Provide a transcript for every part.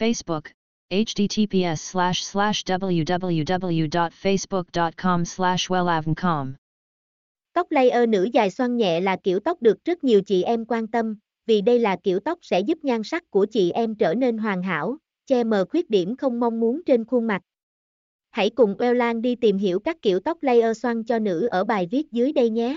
Facebook, https://www.facebook.com/wellavncom. Tóc layer nữ dài xoăn nhẹ là kiểu tóc được rất nhiều chị em quan tâm, vì đây là kiểu tóc sẽ giúp nhan sắc của chị em trở nên hoàn hảo, che mờ khuyết điểm không mong muốn trên khuôn mặt. Hãy cùng Wellavn đi tìm hiểu các kiểu tóc layer xoăn cho nữ ở bài viết dưới đây nhé.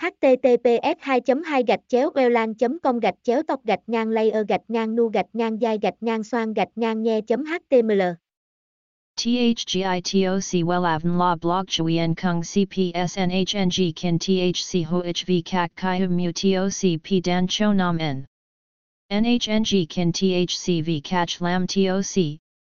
https://wellavn.com/tóc-layer-nu-dai-nhe.html THGITOC Wellavn La Block Chui En Kung CPSNHNG Kin THC Ho HV Kak Kai Hum Mu TOC P Dan Cho Nam En NHNG Kin THC V Catch Lam TOC